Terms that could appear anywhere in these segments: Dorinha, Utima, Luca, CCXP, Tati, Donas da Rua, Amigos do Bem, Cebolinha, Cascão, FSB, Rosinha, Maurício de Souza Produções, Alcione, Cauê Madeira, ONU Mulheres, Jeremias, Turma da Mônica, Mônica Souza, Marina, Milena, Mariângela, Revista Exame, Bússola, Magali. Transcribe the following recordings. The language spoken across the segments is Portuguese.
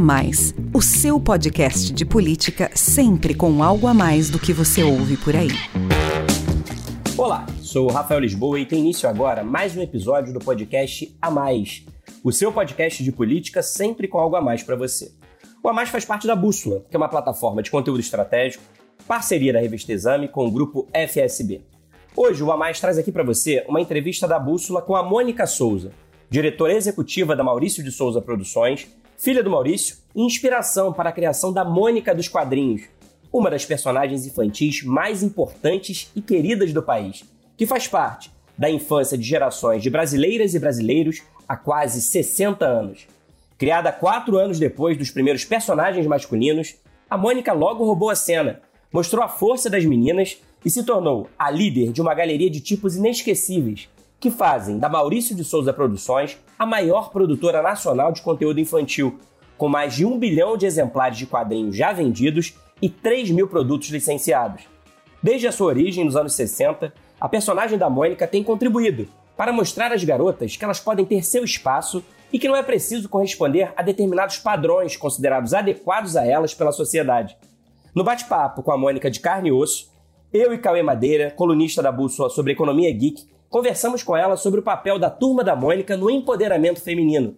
Mais, o seu podcast de política sempre com algo a mais do que você ouve por aí. Olá, sou o Rafael Lisboa e tem início agora mais um episódio do podcast A Mais, o seu podcast de política sempre com algo a mais para você. O A Mais faz parte da Bússola, que é uma plataforma de conteúdo estratégico, parceria da Revista Exame com o grupo FSB. Hoje o A Mais traz aqui para você uma entrevista da Bússola com a Mônica Souza, diretora executiva da Maurício de Souza Produções, filha do Maurício e inspiração para a criação da Mônica dos quadrinhos, uma das personagens infantis mais importantes e queridas do país, que faz parte da infância de gerações de brasileiras e brasileiros há quase 60 anos. Criada 4 anos depois dos primeiros personagens masculinos, a Mônica logo roubou a cena, mostrou a força das meninas e se tornou a líder de uma galeria de tipos inesquecíveis, que fazem da Maurício de Souza Produções a maior produtora nacional de conteúdo infantil, com mais de 1 bilhão de exemplares de quadrinhos já vendidos e 3.000 produtos licenciados. Desde a sua origem, nos anos 60, a personagem da Mônica tem contribuído para mostrar às garotas que elas podem ter seu espaço e que não é preciso corresponder a determinados padrões considerados adequados a elas pela sociedade. No bate-papo com a Mônica de carne e osso, eu e Cauê Madeira, colunista da Bússola sobre economia geek, conversamos com ela sobre o papel da Turma da Mônica no empoderamento feminino.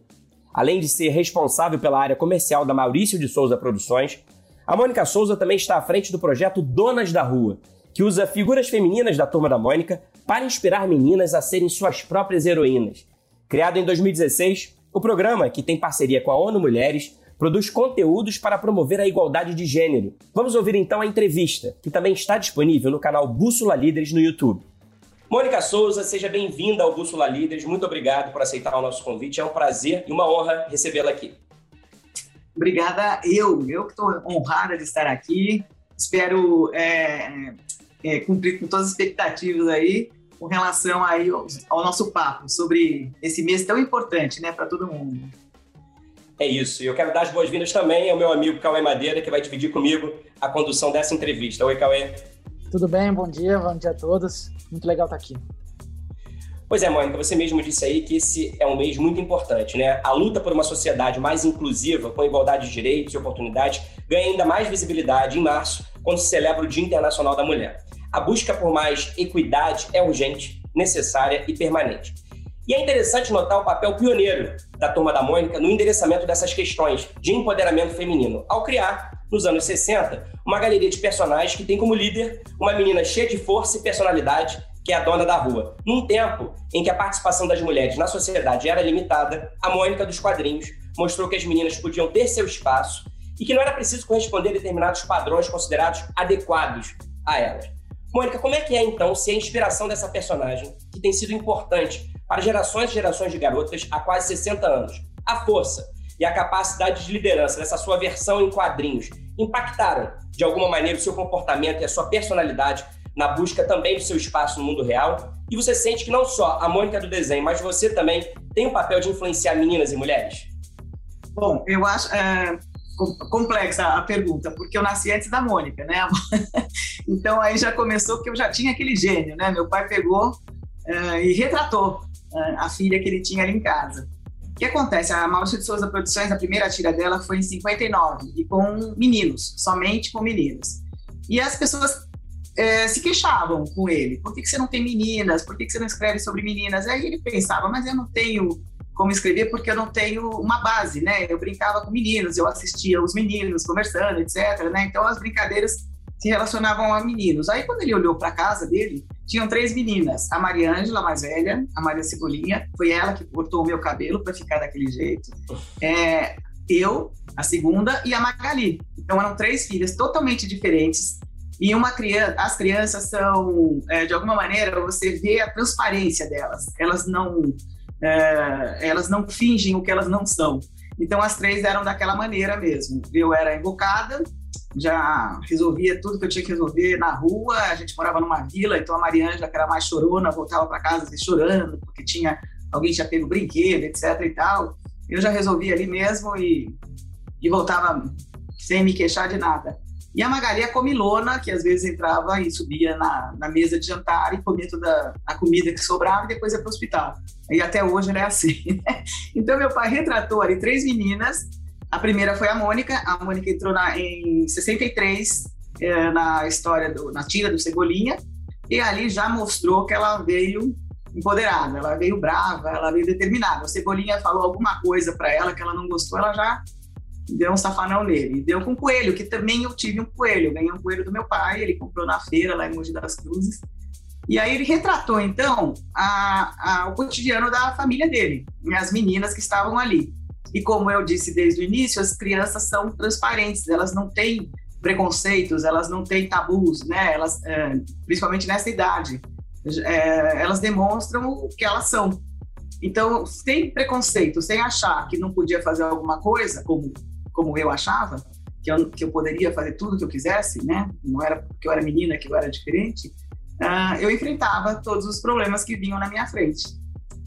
Além de ser responsável pela área comercial da Maurício de Souza Produções, a Mônica Souza também está à frente do projeto Donas da Rua, que usa figuras femininas da Turma da Mônica para inspirar meninas a serem suas próprias heroínas. Criado em 2016, o programa, que tem parceria com a ONU Mulheres, produz conteúdos para promover a igualdade de gênero. Vamos ouvir então a entrevista, que também está disponível no canal Bússola Líderes no YouTube. Mônica Souza, seja bem-vinda ao Bússola Líderes. Muito obrigado por aceitar o nosso convite. É um prazer e uma honra recebê-la aqui. Obrigada. Eu que estou honrada de estar aqui. Espero cumprir com todas as expectativas aí com relação aí ao nosso papo sobre esse mês tão importante, né, para todo mundo. É isso. E eu quero dar as boas-vindas também ao meu amigo Cauê Madeira, que vai dividir comigo a condução dessa entrevista. Oi, Cauê. Tudo bem? Bom dia a todos. Muito legal estar aqui. Pois é, Mônica, você mesmo disse aí que esse é um mês muito importante, né? A luta por uma sociedade mais inclusiva, com igualdade de direitos e oportunidades, ganha ainda mais visibilidade em março, quando se celebra o Dia Internacional da Mulher. A busca por mais equidade é urgente, necessária e permanente. E é interessante notar o papel pioneiro da Turma da Mônica no endereçamento dessas questões de empoderamento feminino, ao criar, nos anos 60, uma galeria de personagens que tem como líder uma menina cheia de força e personalidade, que é a Dona da Rua. Num tempo em que a participação das mulheres na sociedade era limitada, a Mônica dos quadrinhos mostrou que as meninas podiam ter seu espaço e que não era preciso corresponder a determinados padrões considerados adequados a elas. Mônica, como é que é, então, se a inspiração dessa personagem, que tem sido importante para gerações e gerações de garotas há quase 60 anos, a força e a capacidade de liderança dessa sua versão em quadrinhos impactaram, de alguma maneira, o seu comportamento e a sua personalidade na busca também do seu espaço no mundo real? E você sente que não só a Mônica do desenho, mas você também tem o papel de influenciar meninas e mulheres? Bom, eu acho complexa a pergunta, porque eu nasci antes da Mônica, né? Então aí já começou que eu já tinha aquele gênio, né? Meu pai pegou e retratou a filha que ele tinha ali em casa. O que acontece? A Maurício de Souza Produções, a primeira tira dela foi em 59, e com meninos, somente com meninas. E as pessoas se queixavam com ele. Por que você não tem meninas? Por que você não escreve sobre meninas? Aí ele pensava, mas eu não tenho como escrever porque eu não tenho uma base, né? Eu brincava com meninos, eu assistia os meninos conversando, etc., né? Então as brincadeiras se relacionavam a meninos. Aí quando ele olhou para a casa dele, tinham 3 meninas, a Mariângela, a mais velha, a Maria Cebolinha, foi ela que cortou o meu cabelo para ficar daquele jeito, eu, a segunda, e a Magali. Então eram 3 filhas totalmente diferentes, e as crianças são, de alguma maneira, você vê a transparência delas, elas não fingem o que elas não são. Então as 3 eram daquela maneira mesmo, eu era invocada, já resolvia tudo que eu tinha que resolver na rua, a gente morava numa vila, então a Mariângela, que era mais chorona, voltava para casa assim, chorando, porque alguém tinha pego brinquedo, etc e tal, eu já resolvia ali mesmo e voltava sem me queixar de nada. E a Magali, a comilona, que às vezes entrava e subia na mesa de jantar e comia toda a comida que sobrava e depois ia para o hospital, e até hoje ela é assim. Então meu pai retratou ali 3 meninas, A primeira foi a Mônica. A Mônica entrou em 63 na história, na tira do Cebolinha, e ali já mostrou que ela veio empoderada, ela veio brava, ela veio determinada. O Cebolinha falou alguma coisa para ela que ela não gostou, ela já deu um safanão nele. E deu com o coelho, que também eu tive um coelho. Eu ganhei um coelho do meu pai, ele comprou na feira lá em Mogi das Cruzes. E aí ele retratou, então, o cotidiano da família dele, as meninas que estavam ali. E como eu disse desde o início, as crianças são transparentes, elas não têm preconceitos, elas não têm tabus, né? Elas, principalmente nessa idade, elas demonstram o que elas são. Então, sem preconceito, sem achar que não podia fazer alguma coisa, como eu achava, que eu poderia fazer tudo o que eu quisesse, né? Não era porque eu era menina que eu era diferente. Eu enfrentava todos os problemas que vinham na minha frente.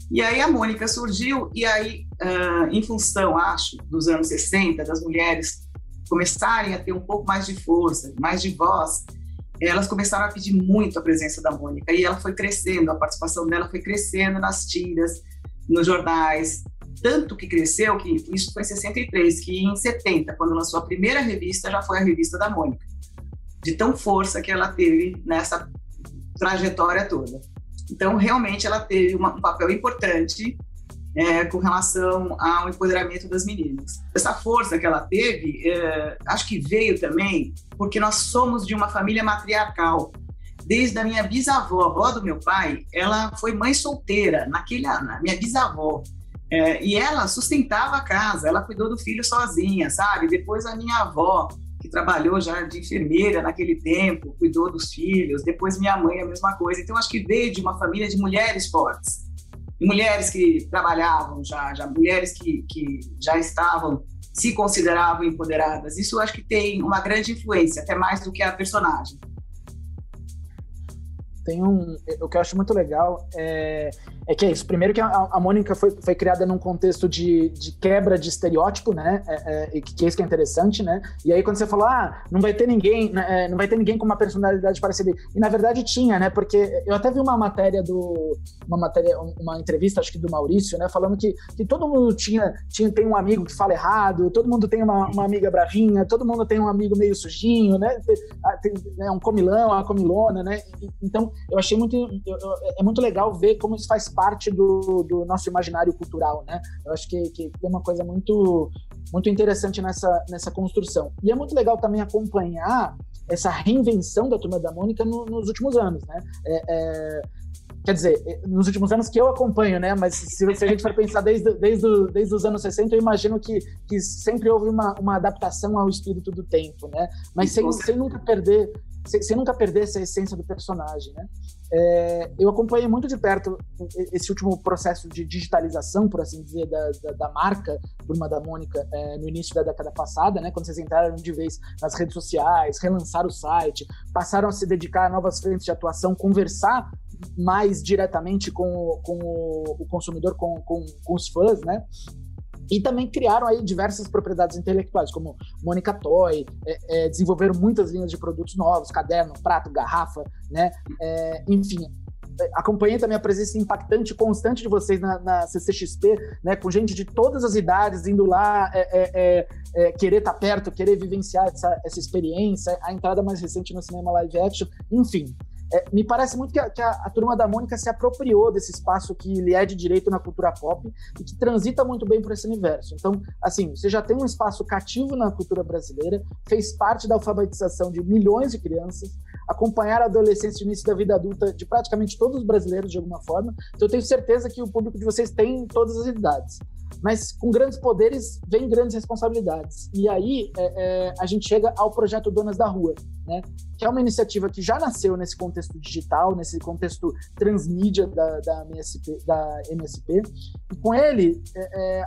E aí a Mônica surgiu, e aí, em função, acho, dos anos 60, das mulheres começarem a ter um pouco mais de força, mais de voz, elas começaram a pedir muito a presença da Mônica, e ela foi crescendo, a participação dela foi crescendo nas tiras, nos jornais, tanto que cresceu, que isso foi em 63, que em 70, quando lançou a primeira revista, já foi a revista da Mônica, de tão força que ela teve nessa trajetória toda. Então, realmente, ela teve um papel importante com relação ao empoderamento das meninas. Essa força que ela teve, acho que veio também porque nós somos de uma família matriarcal. Desde a minha bisavó, a avó do meu pai, ela foi mãe solteira, na minha bisavó. E ela sustentava a casa, ela cuidou do filho sozinha, sabe? Depois a minha avó, que trabalhou já de enfermeira naquele tempo, cuidou dos filhos, depois minha mãe, a mesma coisa. Então, acho que veio de uma família de mulheres fortes, mulheres que trabalhavam já mulheres que já estavam, se consideravam empoderadas. Isso acho que tem uma grande influência, até mais do que a personagem. O que eu acho muito legal é que é isso. Primeiro que a Mônica foi criada num contexto de quebra de estereótipo, né? Que é isso que é interessante, né? E aí quando você falou, não vai ter ninguém, não vai ter ninguém com uma personalidade parecida. E na verdade tinha, né? Porque eu até vi uma entrevista, acho que do Maurício, né? Falando que todo mundo tem um amigo que fala errado, todo mundo tem uma amiga bravinha, todo mundo tem um amigo meio sujinho, né? Tem, né, um comilão, uma comilona, né? Então eu achei é muito legal ver como isso faz parte do nosso imaginário cultural, né? Eu acho que tem uma coisa muito, muito interessante nessa construção. E é muito legal também acompanhar essa reinvenção da Turma da Mônica nos últimos anos, né? Quer dizer, nos últimos anos que eu acompanho, né? Mas se a gente for pensar desde os anos 60, eu imagino que sempre houve uma adaptação ao espírito do tempo, né? Mas sem nunca perder essa essência do personagem, né? Eu acompanhei muito de perto esse último processo de digitalização, por assim dizer, da marca Turma da Mônica no início da década passada, né? Quando vocês entraram de vez nas redes sociais, relançaram o site, passaram a se dedicar a novas frentes de atuação, conversar mais diretamente com o consumidor, com os fãs, né? E também criaram aí diversas propriedades intelectuais, como Mônica Toy, desenvolveram muitas linhas de produtos novos, caderno, prato, garrafa, né? Enfim, acompanhei também a presença impactante e constante de vocês na CCXP, né? Com gente de todas as idades indo lá, querer estar perto, querer vivenciar essa experiência, a entrada mais recente no cinema live action, enfim. Me parece muito que a Turma da Mônica se apropriou desse espaço que lhe é de direito na cultura pop e que transita muito bem por esse universo. Então, assim, você já tem um espaço cativo na cultura brasileira, fez parte da alfabetização de milhões de crianças, acompanhar a adolescência e o início da vida adulta de praticamente todos os brasileiros de alguma forma. Então, eu tenho certeza que o público de vocês tem todas as idades. Mas com grandes poderes vem grandes responsabilidades. E aí a gente chega ao projeto Donas da Rua, né? Que é uma iniciativa que já nasceu nesse contexto digital, nesse contexto transmídia da MSP. E com ele,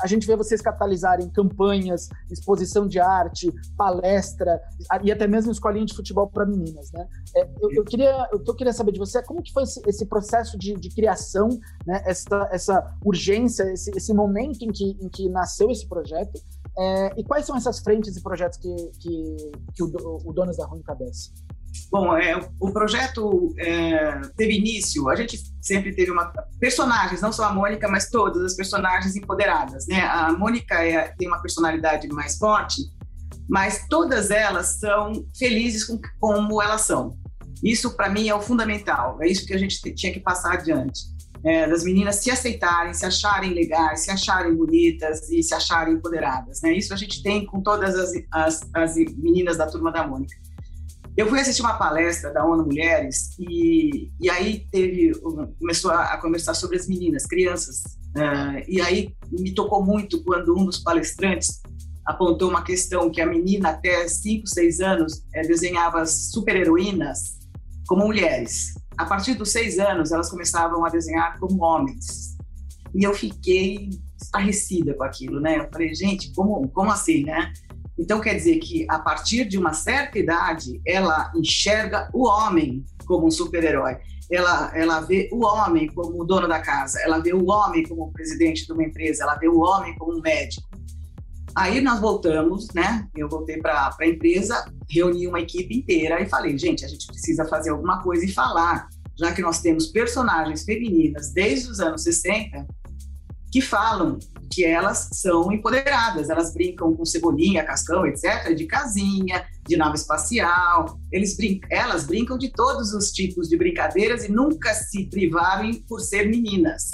a gente vê vocês catalisarem campanhas, exposição de arte, palestra e até mesmo escolinha de futebol para meninas, né? Eu queria saber de você como que foi esse processo de criação, né? Essa urgência, esse momento em que nasceu esse projeto, e quais são essas frentes e projetos que o Donas da Rua encabeça? Bom, o projeto teve início, a gente sempre teve personagens, não só a Mônica, mas todas as personagens empoderadas, né? A Mônica tem uma personalidade mais forte, mas todas elas são felizes com como elas são. Isso, para mim, é o fundamental, é isso que a gente tinha que passar adiante. Das meninas se aceitarem, se acharem legais, se acharem bonitas e se acharem empoderadas, né? Isso a gente tem com todas as meninas da Turma da Mônica. Eu fui assistir uma palestra da ONU Mulheres e aí começou a conversar sobre as meninas, crianças, e aí me tocou muito quando um dos palestrantes apontou uma questão que a menina até 5, 6 anos desenhava super-heroínas como mulheres. A partir dos 6 anos, elas começavam a desenhar como homens. E eu fiquei estarrecida com aquilo, né? Eu falei, gente, como assim, né? Então, quer dizer que, a partir de uma certa idade, ela enxerga o homem como um super-herói. Ela vê o homem como o dono da casa, ela vê o homem como o presidente de uma empresa, ela vê o homem como um médico. Aí nós voltamos, né? Eu voltei para a empresa, reuni uma equipe inteira e falei, gente, a gente precisa fazer alguma coisa e falar, já que nós temos personagens femininas desde os anos 60 que falam que elas são empoderadas, elas brincam com Cebolinha, Cascão, etc., de casinha, de nave espacial, elas brincam de todos os tipos de brincadeiras e nunca se privaram por ser meninas.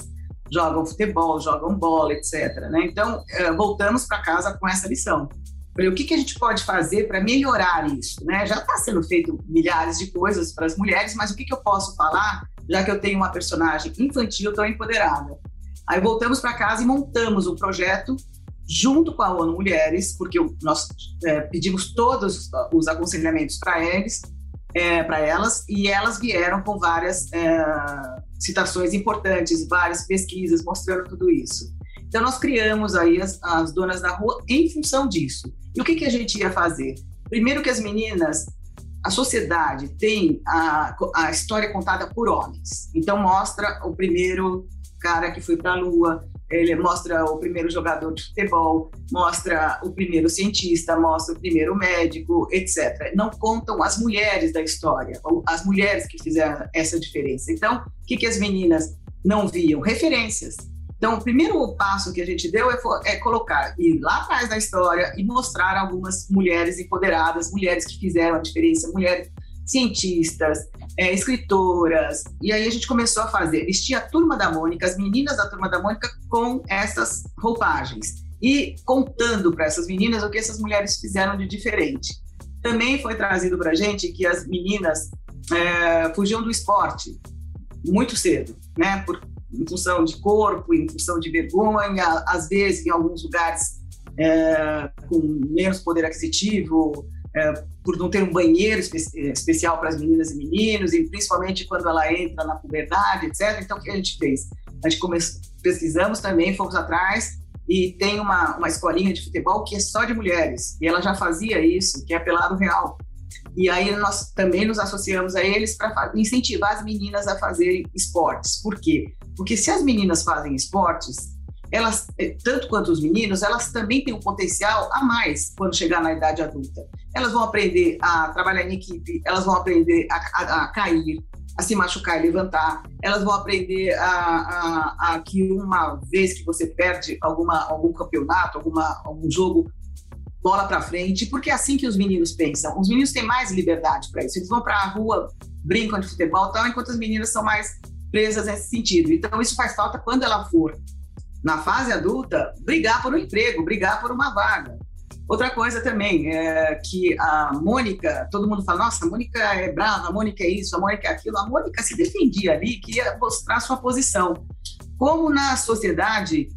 Jogam futebol, jogam bola, etc., né? Então, voltamos para casa com essa lição. Falei, o que a gente pode fazer para melhorar isso, né? Já está sendo feito milhares de coisas para as mulheres, mas o que eu posso falar, já que eu tenho uma personagem infantil tão empoderada? Aí voltamos para casa e montamos um projeto junto com a ONU Mulheres, porque nós pedimos todos os aconselhamentos para elas, e elas vieram com várias citações importantes, várias pesquisas mostrando tudo isso. Então, nós criamos aí as Donas da Rua em função disso. E o que a gente ia fazer? Primeiro que as meninas, a sociedade tem a história contada por homens. Então, mostra o primeiro cara que foi para a Lua, ele mostra o primeiro jogador de futebol, mostra o primeiro cientista, mostra o primeiro médico, etc. Não contam as mulheres da história, as mulheres que fizeram essa diferença. Então, o que as meninas não viam? Referências. Então, o primeiro passo que a gente deu é colocar, ir lá atrás da história e mostrar algumas mulheres empoderadas, mulheres que fizeram a diferença, mulheres cientistas, escritoras, e aí a gente começou a fazer, vestia a Turma da Mônica, as meninas da Turma da Mônica com essas roupagens e contando para essas meninas o que essas mulheres fizeram de diferente. Também foi trazido para a gente que as meninas fugiam do esporte muito cedo, né? Em função de corpo, em função de vergonha, às vezes em alguns lugares com menos poder aquisitivo, por não ter um banheiro especial para as meninas e meninos, e principalmente quando ela entra na puberdade, etc. Então, o que a gente fez? A gente pesquisamos também, fomos atrás, e tem uma escolinha de futebol que é só de mulheres, e ela já fazia isso, que é Pelado Real. E aí nós também nos associamos a eles para incentivar as meninas a fazerem esportes. Por quê? Porque se as meninas fazem esportes, elas, tanto quanto os meninos, elas também têm um potencial a mais quando chegar na idade adulta. Elas vão aprender a trabalhar em equipe, elas vão aprender a cair, a se machucar e levantar, elas vão aprender a que uma vez que você perde algum campeonato, algum jogo, bola para frente, porque é assim que os meninos pensam. Os meninos têm mais liberdade para isso, eles vão para a rua, brincam de futebol e tal, enquanto as meninas são mais presas nesse sentido. Então isso faz falta quando ela for na fase adulta, brigar por um emprego, brigar por uma vaga. Outra coisa também é que a Mônica, todo mundo fala, nossa, a Mônica é brava, a Mônica é isso, a Mônica é aquilo. A Mônica se defendia ali, queria mostrar sua posição. Como na sociedade,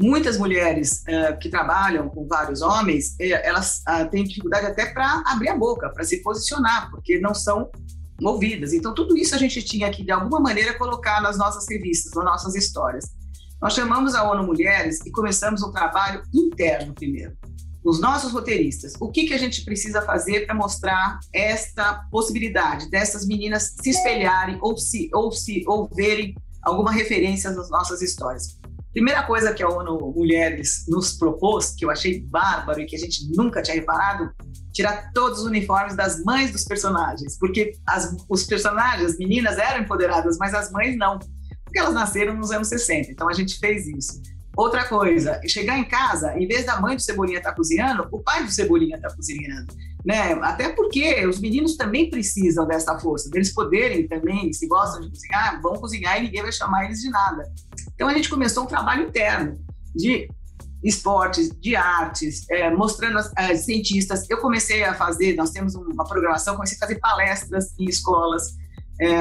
muitas mulheres que trabalham com vários homens, elas têm dificuldade até para abrir a boca, para se posicionar, porque não são movidas. Então, tudo isso a gente tinha que, de alguma maneira, colocar nas nossas revistas, nas nossas histórias. Nós chamamos a ONU Mulheres e começamos um trabalho interno primeiro. Os nossos roteiristas, o que a gente precisa fazer para mostrar esta possibilidade dessas meninas se espelharem ou verem alguma referência nas nossas histórias? Primeira coisa que a ONU Mulheres nos propôs, que eu achei bárbaro e que a gente nunca tinha reparado, tirar todos os uniformes das mães dos personagens, porque os personagens, as meninas eram empoderadas, mas as mães não, porque elas nasceram nos anos 60, então a gente fez isso. Outra coisa, chegar em casa, em vez da mãe do Cebolinha estar cozinhando, o pai do Cebolinha está cozinhando, né? Até porque os meninos também precisam dessa força, deles poderem também, se gostam de cozinhar, vão cozinhar e ninguém vai chamar eles de nada. Então a gente começou um trabalho interno de esportes, de artes, mostrando as cientistas. Eu comecei a fazer, nós temos uma programação, comecei a fazer palestras em escolas,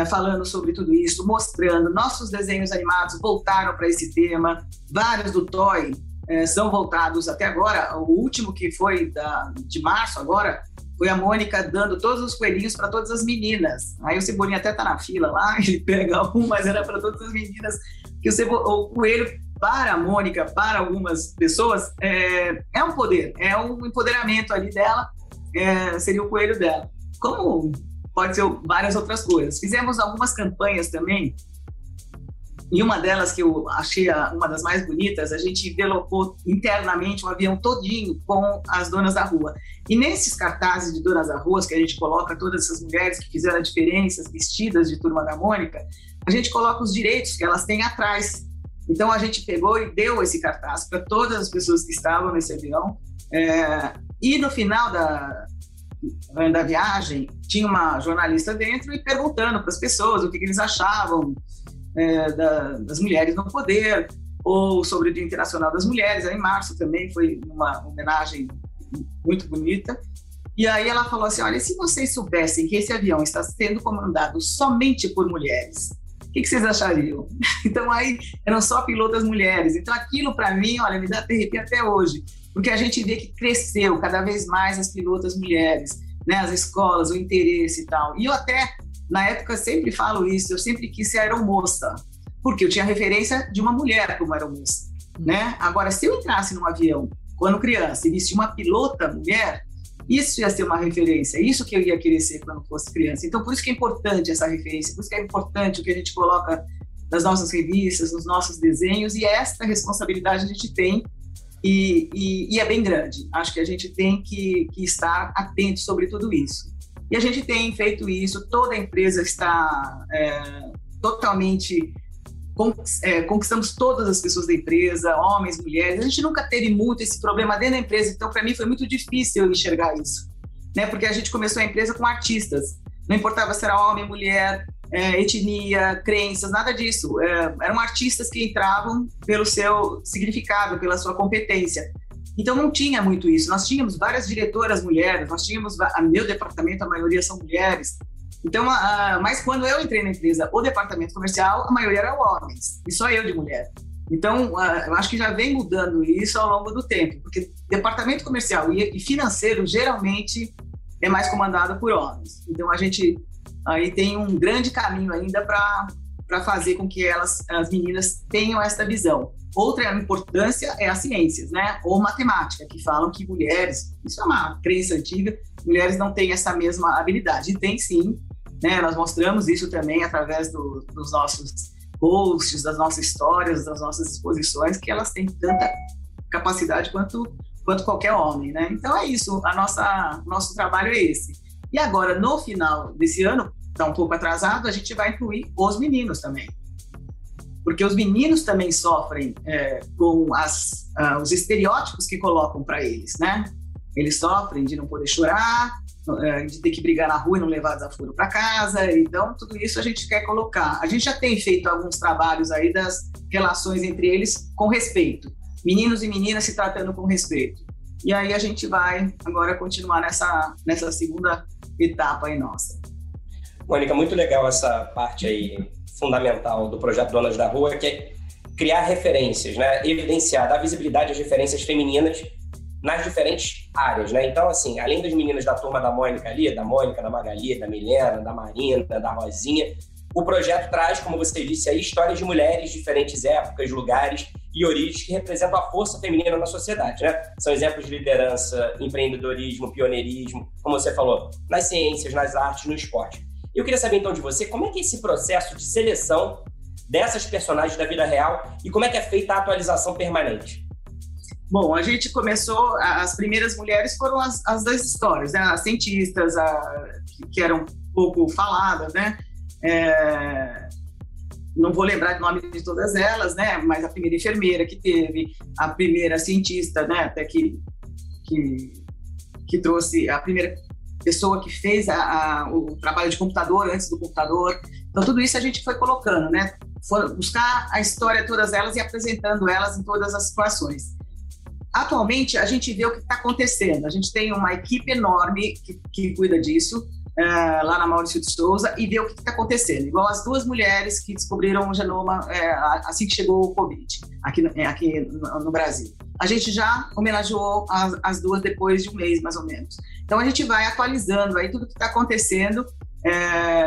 falando sobre tudo isso, mostrando. Nossos desenhos animados voltaram para esse tema, vários do Toy são voltados até agora. O último, que foi de março agora, foi a Mônica dando todos os coelhinhos para todas as meninas. Aí o Cebolinha até está na fila lá, ele pega um, mas era para todas as meninas. Que o coelho, para a Mônica, para algumas pessoas, é um poder, é um empoderamento ali dela, seria o coelho dela. Como pode ser várias outras coisas. Fizemos algumas campanhas também, e uma delas que eu achei uma das mais bonitas, a gente envelopou internamente um avião todinho com as Donas da Rua. E nesses cartazes de Donas da Rua, que a gente coloca todas essas mulheres que fizeram a diferença, vestidas de Turma da Mônica, a gente coloca os direitos que elas têm atrás. Então a gente pegou e deu esse cartaz para todas as pessoas que estavam nesse avião. E no final da viagem, tinha uma jornalista dentro e perguntando para as pessoas o que eles achavam das mulheres no poder, ou sobre o Dia Internacional das Mulheres. Aí em março também foi uma homenagem muito bonita. E aí ela falou assim, olha, se vocês soubessem que esse avião está sendo comandado somente por mulheres, o que vocês achariam? Então aí eram só pilotas mulheres. Então aquilo para mim, olha, me dá terapia até hoje, porque a gente vê que cresceu cada vez mais as pilotas mulheres, né? As escolas, o interesse e tal. E eu até, na época, sempre falo isso, eu sempre quis ser aeromoça, porque eu tinha referência de uma mulher como aeromoça, né? Agora, se eu entrasse num avião, quando criança, e visse uma pilota mulher, isso ia ser uma referência, isso que eu ia querer ser quando fosse criança. Então, por isso que é importante essa referência, por isso que é importante o que a gente coloca nas nossas revistas, nos nossos desenhos, e essa responsabilidade a gente tem. E é bem grande. Acho que a gente tem que estar atento sobre tudo isso. E a gente tem feito isso, toda a empresa está totalmente... Conquistamos todas as pessoas da empresa, homens, mulheres. A gente nunca teve muito esse problema dentro da empresa, então para mim foi muito difícil enxergar isso, né? Porque a gente começou a empresa com artistas. Não importava se era homem, mulher, etnia, crenças, nada disso. Eram artistas que entravam pelo seu significado, pela sua competência. Então não tinha muito isso. Nós tínhamos várias diretoras mulheres, nós tínhamos, no meu departamento a maioria são mulheres. Então, mas quando eu entrei na empresa, o departamento comercial, a maioria eram homens, e só eu de mulher. Então, eu acho que já vem mudando isso ao longo do tempo, porque departamento comercial e financeiro geralmente é mais comandado por homens. Então, a gente aí tem um grande caminho ainda para fazer com que as meninas tenham essa visão. Outra importância é as ciências, né? Ou matemática, que falam que mulheres, isso é uma crença antiga, mulheres não têm essa mesma habilidade. E tem sim, né? Nós mostramos isso também através dos nossos posts, das nossas histórias, das nossas exposições, que elas têm tanta capacidade quanto qualquer homem, né? Então é isso, nosso trabalho é esse. E agora, no final desse ano, está um pouco atrasado, a gente vai incluir os meninos também. Porque os meninos também sofrem com os estereótipos que colocam para eles, né? Eles sofrem de não poder chorar, de ter que brigar na rua e não levar desaforo para casa. Então, tudo isso a gente quer colocar. A gente já tem feito alguns trabalhos aí das relações entre eles com respeito. Meninos e meninas se tratando com respeito. E aí a gente vai agora continuar nessa segunda etapa aí nossa. Mônica, muito legal essa parte aí fundamental do projeto Donas da Rua, que é criar referências, né? Evidenciar, dar visibilidade às referências femininas nas diferentes áreas, né? Então, assim, além das meninas da Turma da Mônica ali, da Magali, da Milena, da Marina, da Rosinha, o projeto traz, como você disse aí, histórias de mulheres de diferentes épocas, lugares e origens que representam a força feminina na sociedade, né? São exemplos de liderança, empreendedorismo, pioneirismo, como você falou, nas ciências, nas artes, no esporte. Eu queria saber, então, de você, como é que é esse processo de seleção dessas personagens da vida real e como é que é feita a atualização permanente? Bom, a gente começou, as primeiras mulheres foram as das histórias, né? As cientistas, que eram pouco faladas, né? Não vou lembrar o nome de todas elas, né? Mas a primeira enfermeira que teve, a primeira cientista, né? Até que trouxe, a primeira pessoa que fez o trabalho de computador antes do computador. Então, tudo isso a gente foi colocando, né? Foi buscar a história de todas elas e apresentando elas em todas as situações. Atualmente, a gente vê o que está acontecendo. A gente tem uma equipe enorme que cuida disso, lá na Maurício de Souza, e vê o que está acontecendo. Igual as duas mulheres que descobriram o genoma assim que chegou o Covid, aqui no Brasil. A gente já homenageou as duas depois de um mês, mais ou menos. Então, a gente vai atualizando aí tudo o que está acontecendo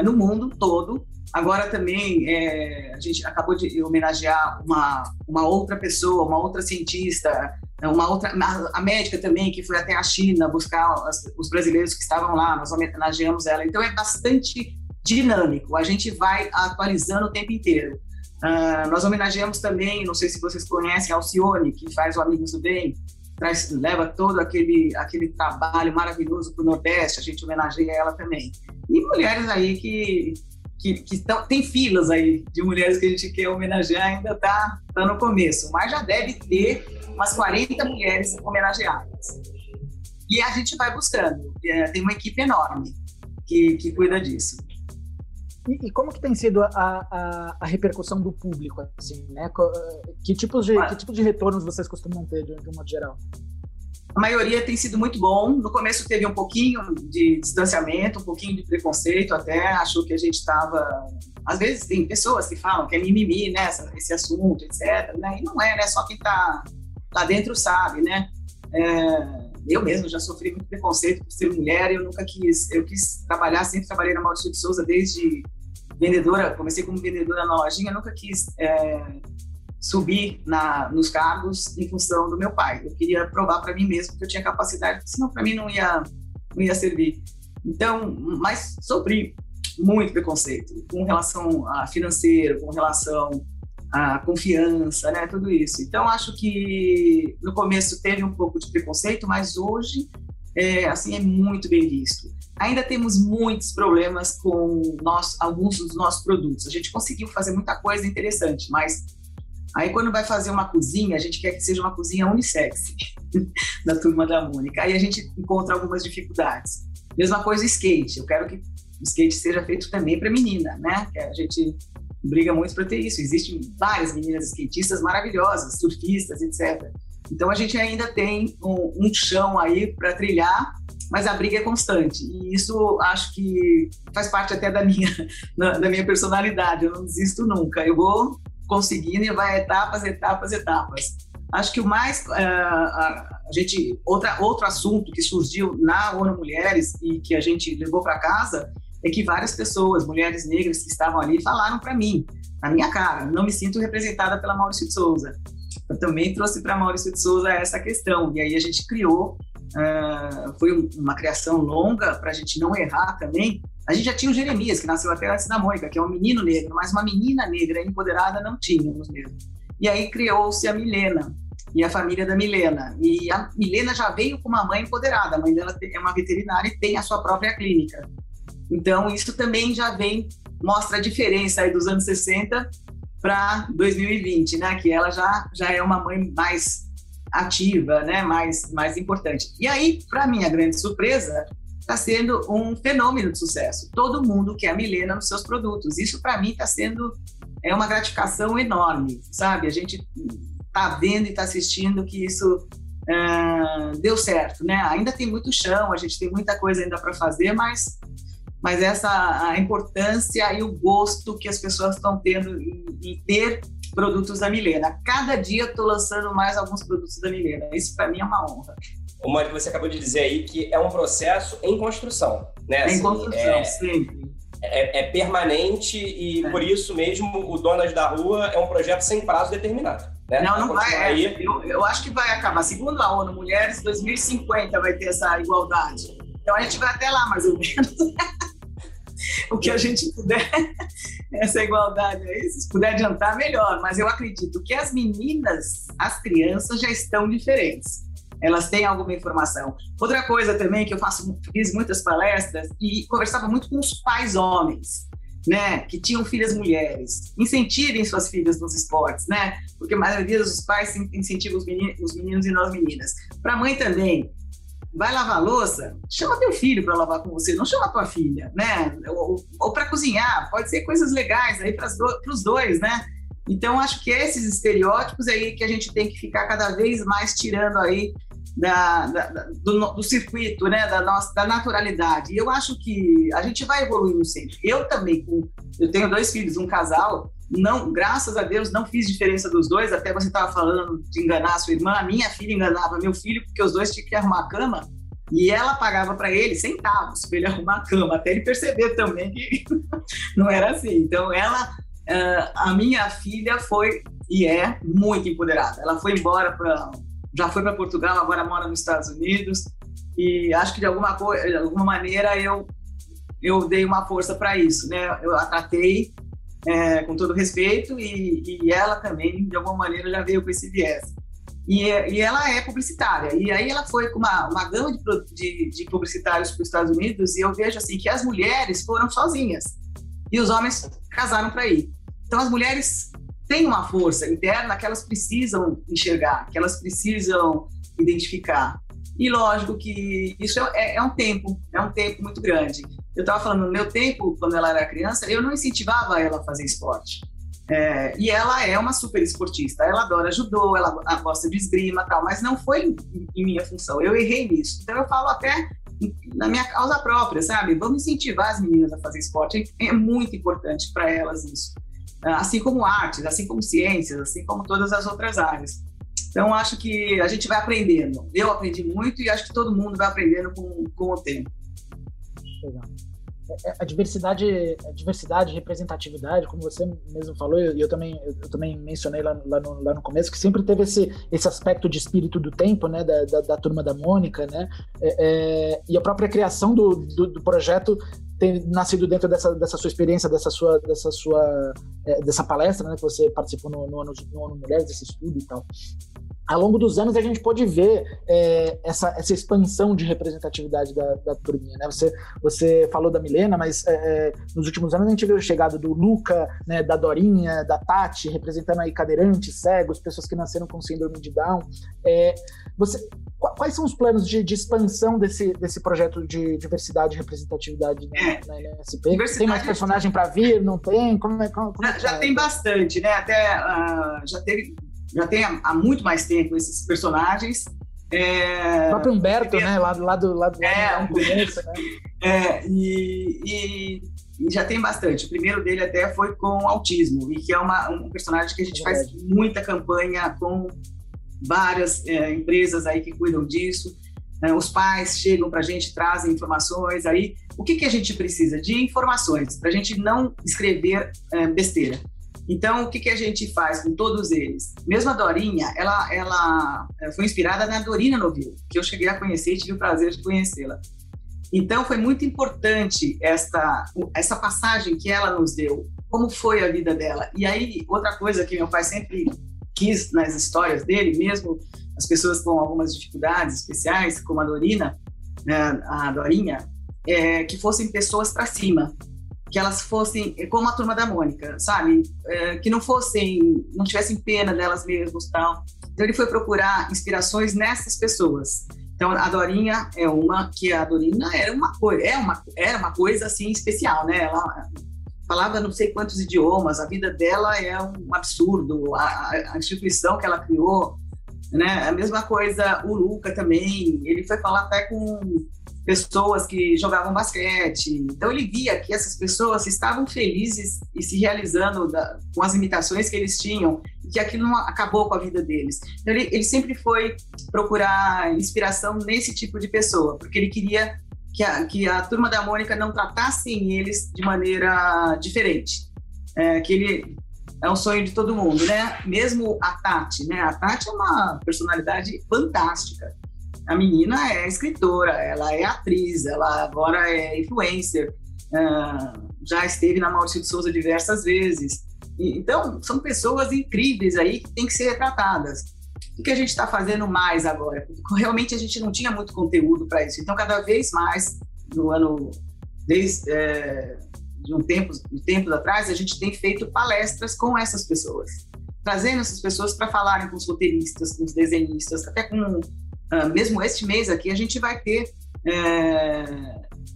no mundo todo. Agora também a gente acabou de homenagear uma outra pessoa, uma outra cientista, a médica também, que foi até a China buscar os brasileiros que estavam lá, nós homenageamos ela. Então é bastante dinâmico, a gente vai atualizando o tempo inteiro. Nós homenageamos também, não sei se vocês conhecem, a Alcione, que faz o Amigos do Bem, leva todo aquele trabalho maravilhoso para o Nordeste, a gente homenageia ela também. E mulheres aí que tem filas aí de mulheres que a gente quer homenagear, ainda tá no começo, mas já deve ter umas 40 mulheres homenageadas. E a gente vai buscando, tem uma equipe enorme que cuida disso. E como que tem sido a repercussão do público, assim, né? Que tipo de retornos vocês costumam ter, de um modo geral? A maioria tem sido muito bom. No começo teve um pouquinho de distanciamento, um pouquinho de preconceito até, achou que a gente estava... Às vezes tem pessoas que falam que é mimimi, né, esse assunto, etc. Né? E não é, né? Só quem está lá dentro sabe, né? Eu mesmo já sofri muito preconceito por ser mulher, eu nunca quis... Eu quis trabalhar, sempre trabalhei na Maurício de Souza desde vendedora, comecei como vendedora na lojinha, nunca quis... subir nos cargos em função do meu pai. Eu queria provar para mim mesmo que eu tinha capacidade, porque senão para mim não ia servir. Então, mas sofri muito preconceito com relação a financeiro, com relação a confiança, né, tudo isso. Então, acho que no começo teve um pouco de preconceito, mas hoje assim, é muito bem visto. Ainda temos muitos problemas com alguns dos nossos produtos. A gente conseguiu fazer muita coisa interessante, mas aí, quando vai fazer uma cozinha, a gente quer que seja uma cozinha unissex, da Turma da Mônica. Aí a gente encontra algumas dificuldades. Mesma coisa o skate. Eu quero que o skate seja feito também para menina, né? A gente briga muito para ter isso. Existem várias meninas skatistas maravilhosas, surfistas, etc. Então, a gente ainda tem um chão aí para trilhar, mas a briga é constante. E isso, acho que faz parte até da minha personalidade. Eu não desisto nunca. Eu vou... conseguindo e vai etapas. Acho que o mais... outro assunto que surgiu na ONU Mulheres e que a gente levou para casa é que várias pessoas, mulheres negras que estavam ali, falaram para mim, na minha cara, não me sinto representada pela Maurício de Souza. Eu também trouxe para Maurício de Souza essa questão. E aí a gente criou, foi uma criação longa para a gente não errar também. A gente já tinha o Jeremias, que nasceu até antes da Mônica, que é um menino negro, mas uma menina negra empoderada não tínhamos mesmo. E aí criou-se a Milena e a família da Milena. E a Milena já veio com uma mãe empoderada. A mãe dela é uma veterinária e tem a sua própria clínica. Então, isso também já mostra a diferença aí dos anos 60 para 2020, né? Que ela já é uma mãe mais ativa, né? Mais importante. E aí, para minha grande surpresa, está sendo um fenômeno de sucesso. Todo mundo quer a Milena nos seus produtos. Isso, para mim, está sendo uma gratificação enorme, sabe? A gente está vendo e está assistindo que isso deu certo, né? Ainda tem muito chão, a gente tem muita coisa ainda para fazer, mas essa a importância e o gosto que as pessoas estão tendo em ter produtos da Milena. Cada dia eu estou lançando mais alguns produtos da Milena. Isso, para mim, é uma honra. O Mônica, você acabou de dizer aí que é um processo em construção, né? Assim, em construção, sim. É permanente e, por isso mesmo, o Donas da Rua é um projeto sem prazo determinado, né? Não vai. Eu acho que vai acabar. Segundo a ONU Mulheres, 2050 vai ter essa igualdade. Então, a gente vai até lá, mais ou menos. O que a gente puder, essa igualdade aí, se puder adiantar, melhor. Mas eu acredito que as meninas, as crianças já estão diferentes. Elas têm alguma informação. Outra coisa também que eu fiz muitas palestras e conversava muito com os pais homens, né, que tinham filhas mulheres. Incentivem suas filhas nos esportes, né? Porque a maioria dos pais incentiva os meninos e nós meninas. Para a mãe também, vai lavar a louça, chama teu filho para lavar com você, não chama tua filha, né? Ou para cozinhar, pode ser coisas legais aí para os dois, né? Então, acho que esses estereótipos aí que a gente tem que ficar cada vez mais tirando aí do circuito, né, da naturalidade. E eu acho que a gente vai evoluindo sempre. Eu também, eu tenho 2 filhos, um casal, não, graças a Deus não fiz diferença dos dois, até você estava falando de enganar a sua irmã, a minha filha enganava meu filho, porque os dois tinham que arrumar a cama, e ela pagava para ele centavos para ele arrumar a cama, até ele perceber também que não era assim. Então, a minha filha foi e é muito empoderada. Ela foi embora já foi para Portugal, agora mora nos Estados Unidos, e acho que de alguma maneira eu dei uma força para isso, né? Eu a tratei com todo respeito e ela também de alguma maneira já veio com esse viés. E ela é publicitária, e aí ela foi com uma gama de publicitários para os Estados Unidos, e eu vejo assim que as mulheres foram sozinhas e os homens casaram para ir. Então, as mulheres têm uma força interna que elas precisam enxergar, que elas precisam identificar. E, lógico, que isso é um tempo muito grande. Eu estava falando, no meu tempo, quando ela era criança, eu não incentivava ela a fazer esporte. E ela é uma super esportista, ela adora judô, ela gosta de esgrima e tal, mas não foi em minha função, eu errei nisso. Então, eu falo até na minha causa própria, sabe? Vamos incentivar as meninas a fazer esporte, é muito importante para elas isso. Assim como artes, assim como ciências, assim como todas as outras áreas. Então, acho que a gente vai aprendendo. Eu aprendi muito e acho que todo mundo vai aprendendo com o tempo. Legal. A diversidade, representatividade, como você mesmo falou, e eu também mencionei lá no começo, que sempre teve esse aspecto de espírito do tempo, né, da Turma da Mônica, né, e a própria criação do projeto tem nascido dentro dessa sua experiência, dessa palestra, né, que você participou no ONU Mulheres, desse estudo e tal. Ao longo dos anos, a gente pôde ver essa expansão de representatividade da turminha, né? Você falou da Milena, mas nos últimos anos a gente viu a chegada do Luca, né, da Dorinha, da Tati, representando aí cadeirantes, cegos, pessoas que nasceram com síndrome de Down. Quais são os planos de expansão desse projeto de diversidade e representatividade na NSP? Tem mais personagem para vir? Não tem? Como é já tem bastante, né? Até já tem há muito mais tempo esses personagens. O próprio Humberto, né? Lá do começo, né? E já tem bastante. O primeiro dele até foi com autismo, e que é um personagem que a gente faz muita campanha com várias empresas aí que cuidam disso. Os pais chegam para a gente, trazem informações. Aí, o que a gente precisa? De informações, para a gente não escrever besteira. Então, o que a gente faz com todos eles? Mesmo a Dorinha, ela foi inspirada na Dorina Nogueira, que eu cheguei a conhecer e tive o prazer de conhecê-la. Então, foi muito importante essa passagem que ela nos deu, como foi a vida dela. E aí, outra coisa que meu pai sempre quis nas histórias dele, mesmo as pessoas com algumas dificuldades especiais, como a Dorinha, que fossem pessoas para cima, que elas fossem como a Turma da Mônica, sabe? Que não tivessem pena delas mesmas, tal. Então ele foi procurar inspirações nessas pessoas. Então a Dorinha era uma coisa assim especial, né? Ela falava não sei quantos idiomas, a vida dela é um absurdo, a instituição que ela criou, né? A mesma coisa o Luca também, ele foi falar até com pessoas que jogavam basquete. Então ele via que essas pessoas estavam felizes e se realizando com as limitações que eles tinham, e que aquilo não acabou com a vida deles. Então ele sempre foi procurar inspiração nesse tipo de pessoa, porque ele queria que a Turma da Mônica não tratassem eles de maneira diferente. É um sonho de todo mundo, né? Mesmo a Tati, né? A Tati é uma personalidade fantástica. A menina é escritora, ela é atriz, ela agora é influencer, já esteve na Maurício de Souza diversas vezes. E, então, são pessoas incríveis aí que têm que ser tratadas. O que a gente está fazendo mais agora? Porque realmente a gente não tinha muito conteúdo para isso. Então, cada vez mais, no ano, desde um tempo atrás, a gente tem feito palestras com essas pessoas, trazendo essas pessoas para falarem com os roteiristas, com os desenhistas, até com... mesmo este mês aqui, a gente vai ter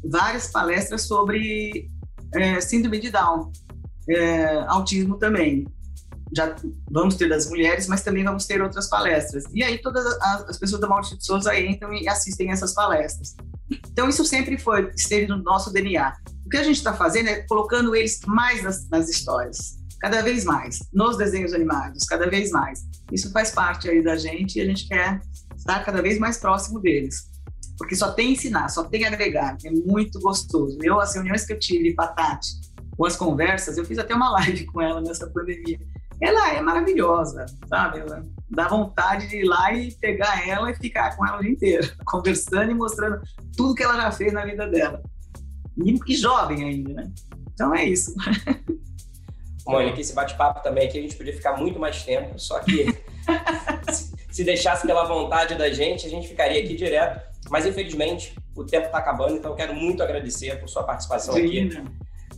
várias palestras sobre síndrome de Down, autismo também. Já vamos ter das mulheres, mas também vamos ter outras palestras. E aí todas as pessoas da Maurício de Souza entram e assistem essas palestras. Então isso sempre esteve no nosso DNA. O que a gente está fazendo é colocando eles mais nas histórias, cada vez mais, nos desenhos animados, cada vez mais. Isso faz parte aí da gente e a gente quer estar cada vez mais próximo deles, porque só tem ensinar, só tem agregar, é muito gostoso. Eu, as reuniões que eu tive com a Tati, com as conversas, eu fiz até uma live com ela nessa pandemia. Ela é maravilhosa, sabe? Ela dá vontade de ir lá e pegar ela e ficar com ela o dia inteiro, conversando e mostrando tudo que ela já fez na vida dela. E jovem ainda, né? Então é isso. Mônica, esse bate-papo também aqui, a gente podia ficar muito mais tempo, só que se deixasse pela vontade da gente, a gente ficaria aqui direto. Mas, infelizmente, o tempo está acabando, então eu quero muito agradecer por sua participação aqui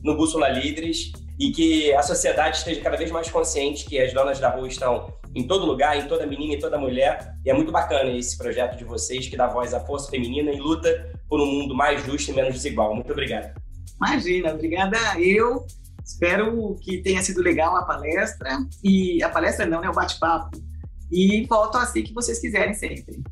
no Bússola Líderes e que a sociedade esteja cada vez mais consciente que as donas da rua estão em todo lugar, em toda menina e toda mulher. E é muito bacana esse projeto de vocês que dá voz à força feminina e luta por um mundo mais justo e menos desigual. Muito obrigado. Imagina, obrigada eu. Espero que tenha sido legal a palestra, e a palestra não, né, o bate-papo. E volto assim que vocês quiserem sempre.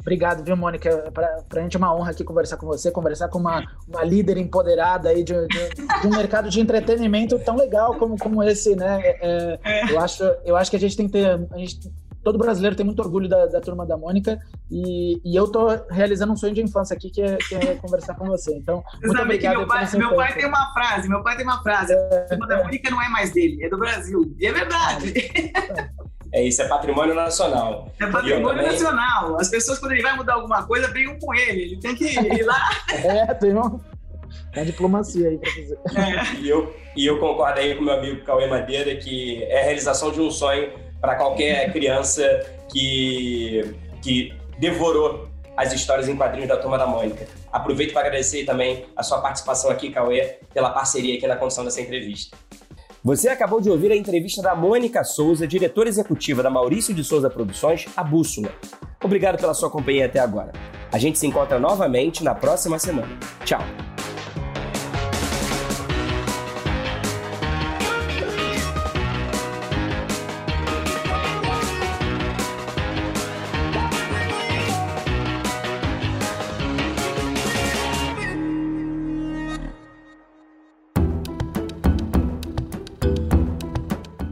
Obrigado, viu, Mônica? Pra gente é uma honra aqui conversar com você, conversar com uma líder empoderada aí de um mercado de entretenimento tão legal como esse, né? Eu acho que a gente tem que ter... Todo brasileiro tem muito orgulho da Turma da Mônica e eu tô realizando um sonho de infância aqui, que é conversar com você. Então, muito obrigado. Meu pai tem uma frase, a Turma da Mônica não é mais dele, é do Brasil. E é verdade. É isso, é patrimônio nacional. É patrimônio nacional. As pessoas, quando ele vai mudar alguma coisa, brigam com ele. Ele tem que ir lá. Tem diplomacia aí para fazer. E eu concordo aí com meu amigo Cauê Madeira, que é a realização de um sonho para qualquer criança que devorou as histórias em quadrinhos da Turma da Mônica. Aproveito para agradecer também a sua participação aqui, Cauê, pela parceria aqui na condução dessa entrevista. Você acabou de ouvir a entrevista da Mônica Souza, diretora executiva da Maurício de Souza Produções, a Bússola. Obrigado pela sua companhia até agora. A gente se encontra novamente na próxima semana. Tchau!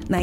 Na